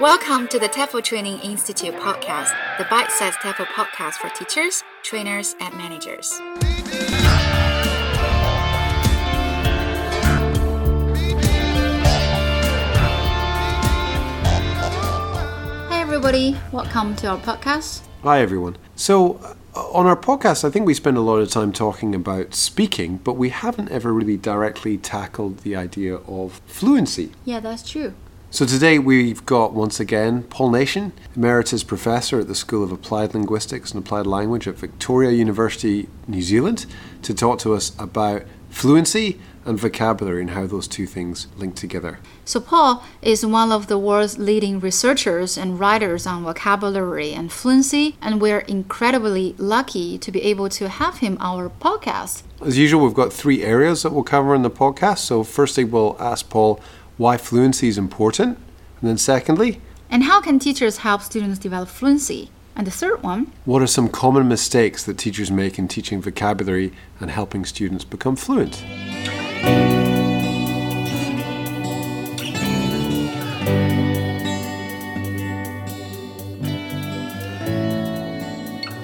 Welcome to the TEFL Training Institute podcast, the bite-sized TEFL podcast for teachers, trainers, and managers. Hey everybody, welcome to our podcast. Hi everyone. So on our podcast, I think we spend a lot of time talking about speaking, but we haven't ever really directly tackled the idea of fluency. Yeah, that's true. So today we've got, once again, Paul Nation, Emeritus Professor at the School of Applied Linguistics and Applied Language at Victoria University, New Zealand, to talk to us about fluency and vocabulary and how those two things link together. So Paul is one of the world's leading researchers and writers on vocabulary and fluency, and we're incredibly lucky to be able to have him on our podcast. As usual, we've got three areas that we'll cover in the podcast. So firstly, we'll ask Paul why fluency is important, and then secondly, and how can teachers help students develop fluency? And the third one, what are some common mistakes that teachers make in teaching vocabulary and helping students become fluent?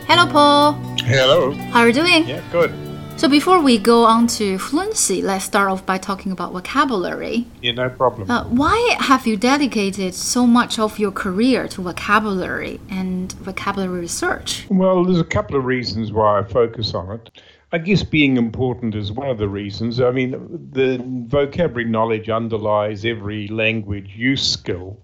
Hello, Paul. Hello. How are you doing? Yeah, good. So before we go on to fluency, let's start off by talking about vocabulary. Yeah, no problem. Why have you dedicated so much of your career to vocabulary and vocabulary research? Well, there's a couple of reasons why I focus on it. I guess being important is one of the reasons. I mean, the vocabulary knowledge underlies every language use skill.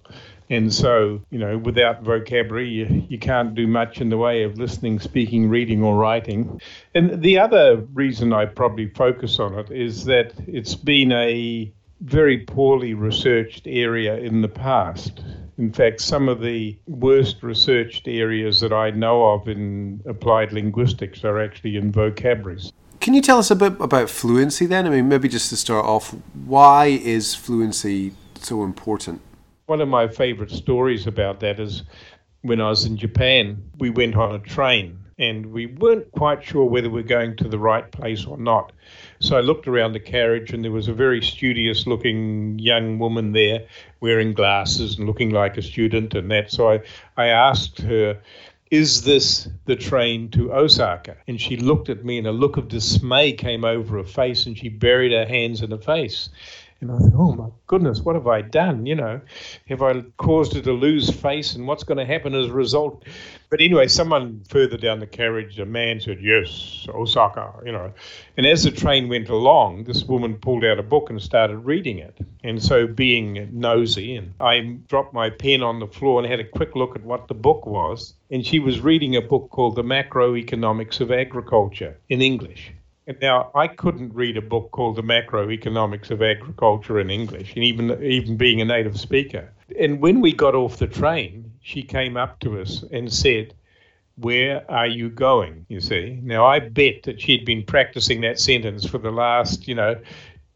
And so, you know, without vocabulary, you can't do much in the way of listening, speaking, reading, or writing. And the other reason I probably focus on it is that it's been a very poorly researched area in the past. In fact, some of the worst researched areas that I know of in applied linguistics are actually in vocabularies. Can you tell us a bit about fluency then? I mean, maybe just to start off, why is fluency so important? One of my favorite stories about that is when I was in Japan, we went on a train and we weren't quite sure whether we're going to the right place or not. So I looked around the carriage and there was a very studious looking young woman there wearing glasses and looking like a student and that. So I asked her, is this the train to Osaka? And she looked at me and a look of dismay came over her face and she buried her hands in her face. And I thought, oh my goodness, what have I done? You know, have I caused her to lose face and what's going to happen as a result? But anyway, someone further down the carriage, a man said, yes, Osaka, you know. And as the train went along, this woman pulled out a book and started reading it. And so being nosy, and I dropped my pen on the floor and had a quick look at what the book was. And she was reading a book called The Macroeconomics of Agriculture in English. Now, I couldn't read a book called The Macroeconomics of Agriculture in English, and even being a native speaker. And when we got off the train, she came up to us and said, where are you going, you see? Now, I bet that she'd been practicing that sentence for the last,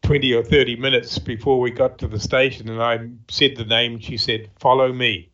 20 or 30 minutes before we got to the station, and I said the name, she said, follow me.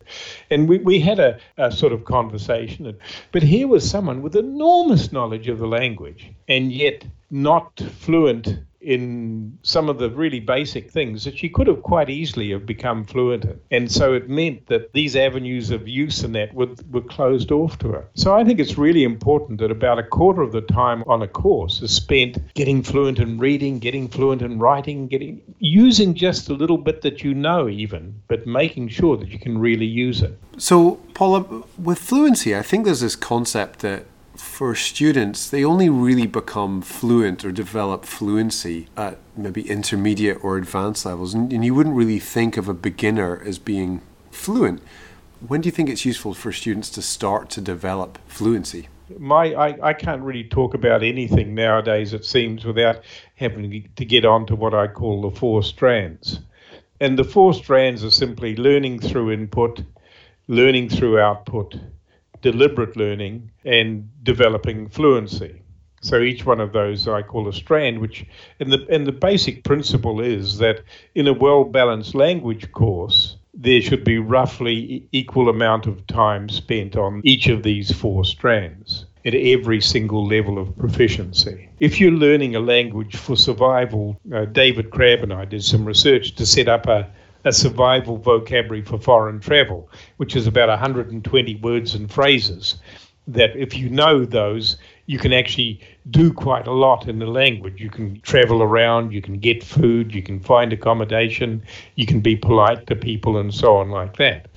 And we had a sort of conversation. But here was someone with enormous knowledge of the language, and yet not fluent in some of the really basic things that she could have quite easily have become fluent in. And so it meant that these avenues of use and that were closed off to her. So I think it's really important that about a quarter of the time on a course is spent getting fluent in reading, getting fluent in writing, using just a little bit that you know even, but making sure that you can really use it. So, Paula, with fluency, I think there's this concept that for students, they only really become fluent or develop fluency at maybe intermediate or advanced levels. And you wouldn't really think of a beginner as being fluent. When do you think it's useful for students to start to develop fluency? I can't really talk about anything nowadays, it seems, without having to get on to what I call the four strands. And the four strands are simply learning through input, learning through output, deliberate learning, and developing fluency. So each one of those I call a strand, which and the basic principle is that in a well-balanced language course, there should be roughly equal amount of time spent on each of these four strands at every single level of proficiency. If you're learning a language for survival, David Crabbe and I did some research to set up a a survival vocabulary for foreign travel, which is about 120 words and phrases, that if you know those, you can actually do quite a lot in the language. You can travel around, you can get food, you can find accommodation, you can be polite to people and so on like that.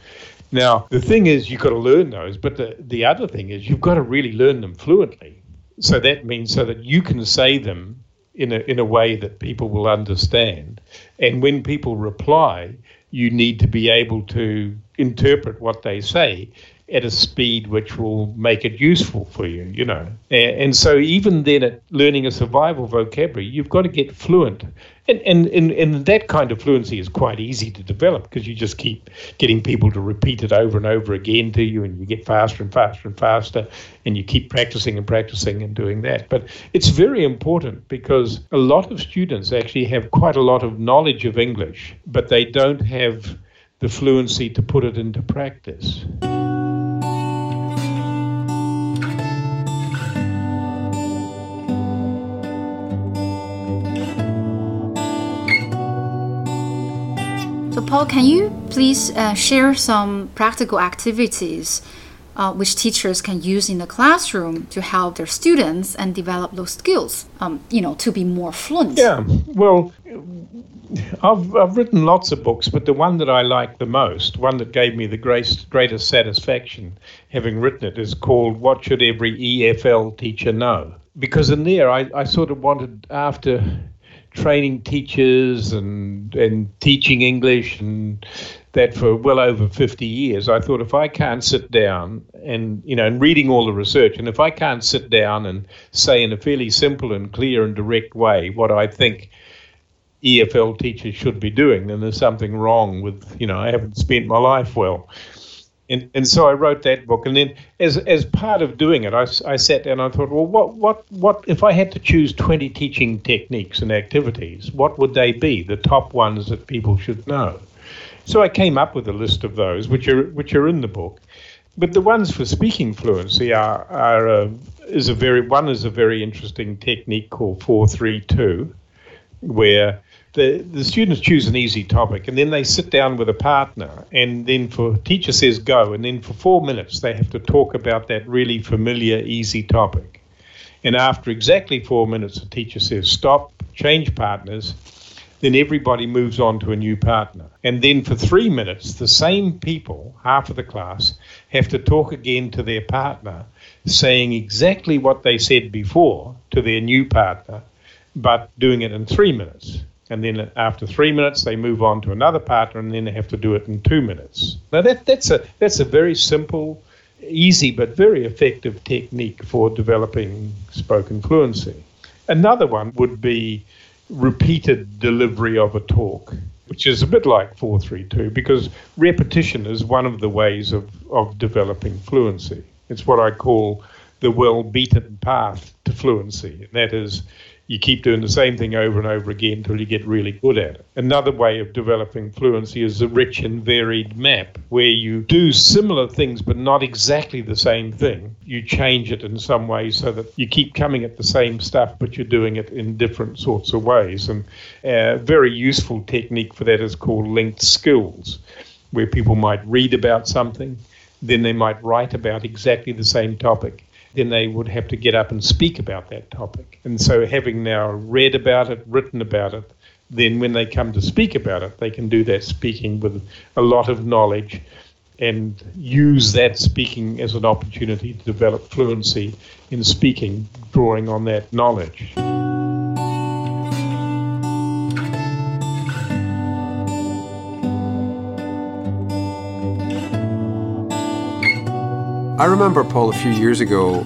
Now, the thing is, you've got to learn those, but the other thing is you've got to really learn them fluently. So that means so that you can say them in a way that people will understand. And when people reply, you need to be able to interpret what they say at a speed which will make it useful for you, you know. And so even then at learning a survival vocabulary, you've got to get fluent. And that kind of fluency is quite easy to develop because you just keep getting people to repeat it over and over again to you, and you get faster and faster and faster, and you keep practicing and doing that. But it's very important because a lot of students actually have quite a lot of knowledge of English, but they don't have the fluency to put it into practice. So Paul, can you please share some practical activities which teachers can use in the classroom to help their students and develop those skills, to be more fluent? Yeah, well, I've written lots of books, but the one that I like the most, one that gave me the greatest satisfaction having written it, is called What Should Every EFL Teacher Know? Because in there, I sort of wanted, after training teachers and teaching English and that for well over 50 years, I thought, if I can't sit down and reading all the research, and if I can't sit down and say in a fairly simple and clear and direct way what I think EFL teachers should be doing, then there's something wrong with, I haven't spent my life well. And so I wrote that book, and then as part of doing it, I sat down and I thought, well, what if I had to choose 20 teaching techniques and activities, what would they be, the top ones that people should know? So I came up with a list of those, which are in the book. But the ones for speaking fluency is a very interesting technique called 4-3-2, where The students choose an easy topic, and then they sit down with a partner, and then teacher says go, and then for 4 minutes they have to talk about that really familiar, easy topic. And after exactly 4 minutes, the teacher says stop, change partners, then everybody moves on to a new partner. And then for 3 minutes, the same people, half of the class, have to talk again to their partner, saying exactly what they said before to their new partner, but doing it in 3 minutes. And then after 3 minutes, they move on to another partner, and then they have to do it in 2 minutes. Now, that's a very simple, easy, but very effective technique for developing spoken fluency. Another one would be repeated delivery of a talk, which is a bit like 4-3-2, because repetition is one of the ways of developing fluency. It's what I call the well-beaten path to fluency, and that is, you keep doing the same thing over and over again until you get really good at it. Another way of developing fluency is a rich and varied map, where you do similar things but not exactly the same thing. You change it in some way so that you keep coming at the same stuff, but you're doing it in different sorts of ways. And a very useful technique for that is called linked skills, where people might read about something, then they might write about exactly the same topic, then they would have to get up and speak about that topic. And so having now read about it, written about it, then when they come to speak about it, they can do that speaking with a lot of knowledge and use that speaking as an opportunity to develop fluency in speaking, drawing on that knowledge. I remember, Paul, a few years ago,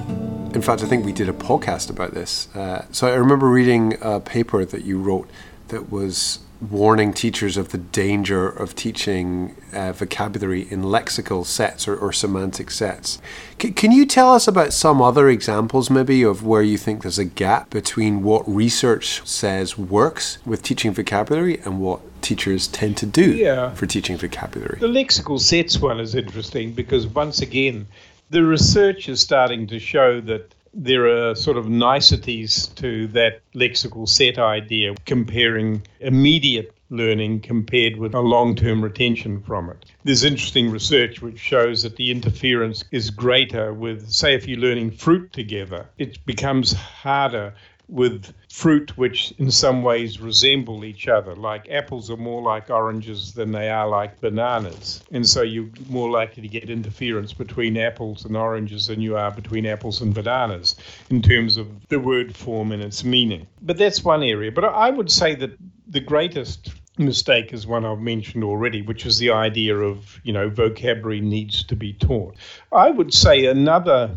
in fact, I think we did a podcast about this. So I remember reading a paper that you wrote that was warning teachers of the danger of teaching vocabulary in lexical sets or semantic sets. Can you tell us about some other examples, maybe, of where you think there's a gap between what research says works with teaching vocabulary and what teachers tend to do for teaching vocabulary? The lexical sets one is interesting because, once again, the research is starting to show that there are sort of niceties to that lexical set idea, comparing immediate learning compared with a long-term retention from it. There's interesting research which shows that the interference is greater with, say, if you're learning fruit together, it becomes harder with fruit which in some ways resemble each other, like apples are more like oranges than they are like bananas. And so you're more likely to get interference between apples and oranges than you are between apples and bananas in terms of the word form and its meaning. But that's one area. But I would say that the greatest mistake is one I've mentioned already, which is the idea of, vocabulary needs to be taught. I would say another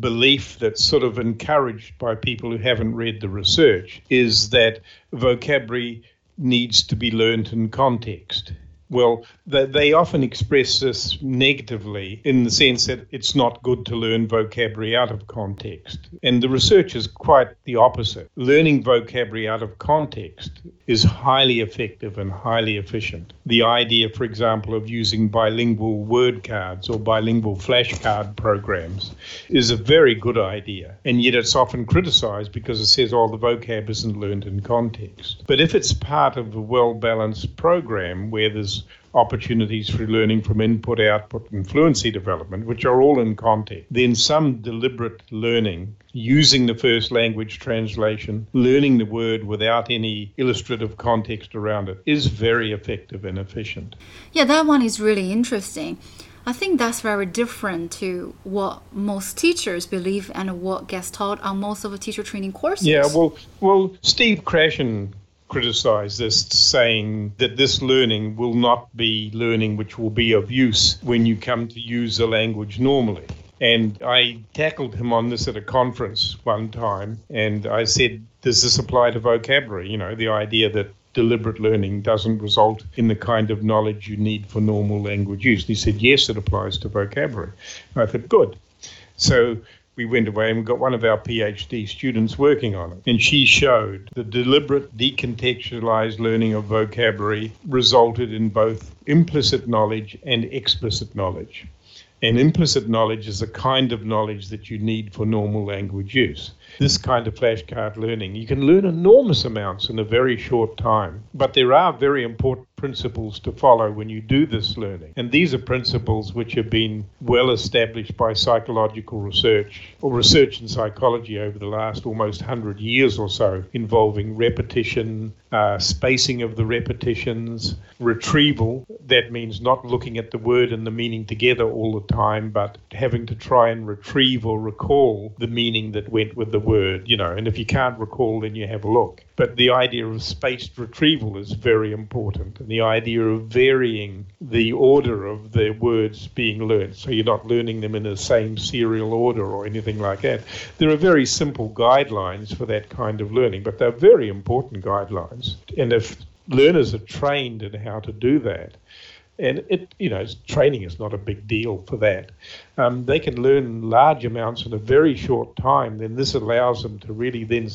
belief that's sort of encouraged by people who haven't read the research is that vocabulary needs to be learnt in context. Well, they often express this negatively in the sense that it's not good to learn vocabulary out of context. And the research is quite the opposite. Learning vocabulary out of context is highly effective and highly efficient. The idea, for example, of using bilingual word cards or bilingual flashcard programs is a very good idea. And yet it's often criticized because it says, the vocab isn't learned in context. But if it's part of a well-balanced program where there's opportunities for learning from input, output, and fluency development, which are all in context, then some deliberate learning, using the first language translation, learning the word without any illustrative context around it, is very effective and efficient. Yeah, that one is really interesting. I think that's very different to what most teachers believe and what gets taught on most of the teacher training courses. Yeah, well, Steve Krashen criticize this, saying that this learning will not be learning which will be of use when you come to use the language normally. And I tackled him on this at a conference one time, and I said, does this apply to vocabulary? The idea that deliberate learning doesn't result in the kind of knowledge you need for normal language use. And he said, yes, it applies to vocabulary. And I thought, good. So we went away and got one of our PhD students working on it. And she showed the deliberate decontextualized learning of vocabulary resulted in both implicit knowledge and explicit knowledge. And implicit knowledge is the kind of knowledge that you need for normal language use. This kind of flashcard learning, you can learn enormous amounts in a very short time, but there are very important principles to follow when you do this learning. And these are principles which have been well established by psychological research or research in psychology over the last almost 100 years or so, involving repetition, spacing of the repetitions, retrieval. That means not looking at the word and the meaning together all the time, but having to try and retrieve or recall the meaning that went with the word, and if you can't recall, then you have a look. But the idea of spaced retrieval is very important, and the idea of varying the order of the words being learned, so you're not learning them in the same serial order or anything like that. There are very simple guidelines for that kind of learning, but they're very important guidelines. And if learners are trained in how to do that, and training is not a big deal for that. They can learn large amounts in a very short time. Then this allows them to really then,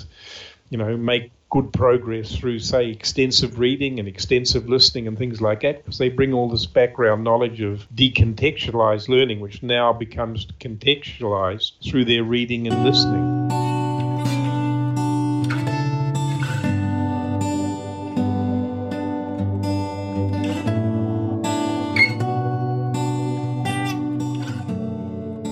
make good progress through, say, extensive reading and extensive listening and things like that, because they bring all this background knowledge of decontextualized learning, which now becomes contextualized through their reading and listening.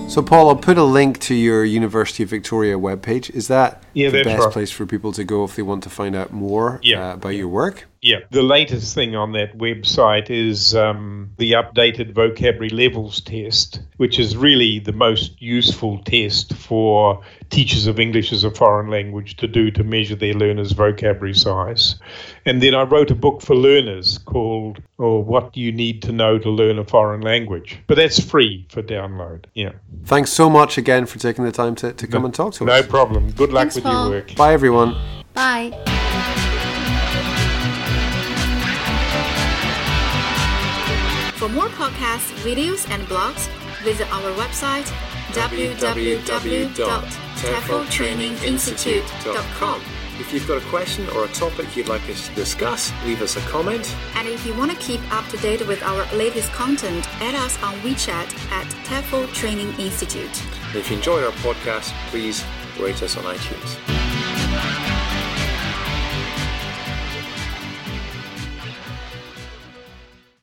So, Paul, I'll put a link to your University of Victoria webpage. Is that the best place for people to go if they want to find out more about your work? Yeah. The latest thing on that website is the updated vocabulary levels test, which is really the most useful test for teachers of English as a foreign language to do to measure their learners' vocabulary size. And then I wrote a book for learners called What Do You Need to Know to Learn a Foreign Language? But that's free for download. Yeah. Thanks so much again for taking the time to come and talk to us. No problem. Good luck with your work. Bye, everyone. Bye. For more podcasts, videos, and blogs, visit our website www.tefeltraininginstitute.com. If you've got a question or a topic you'd like us to discuss, leave us a comment. And if you want to keep up to date with our latest content, add us on WeChat at TEFL Training Institute. And if you enjoyed our podcast, please rate us on iTunes.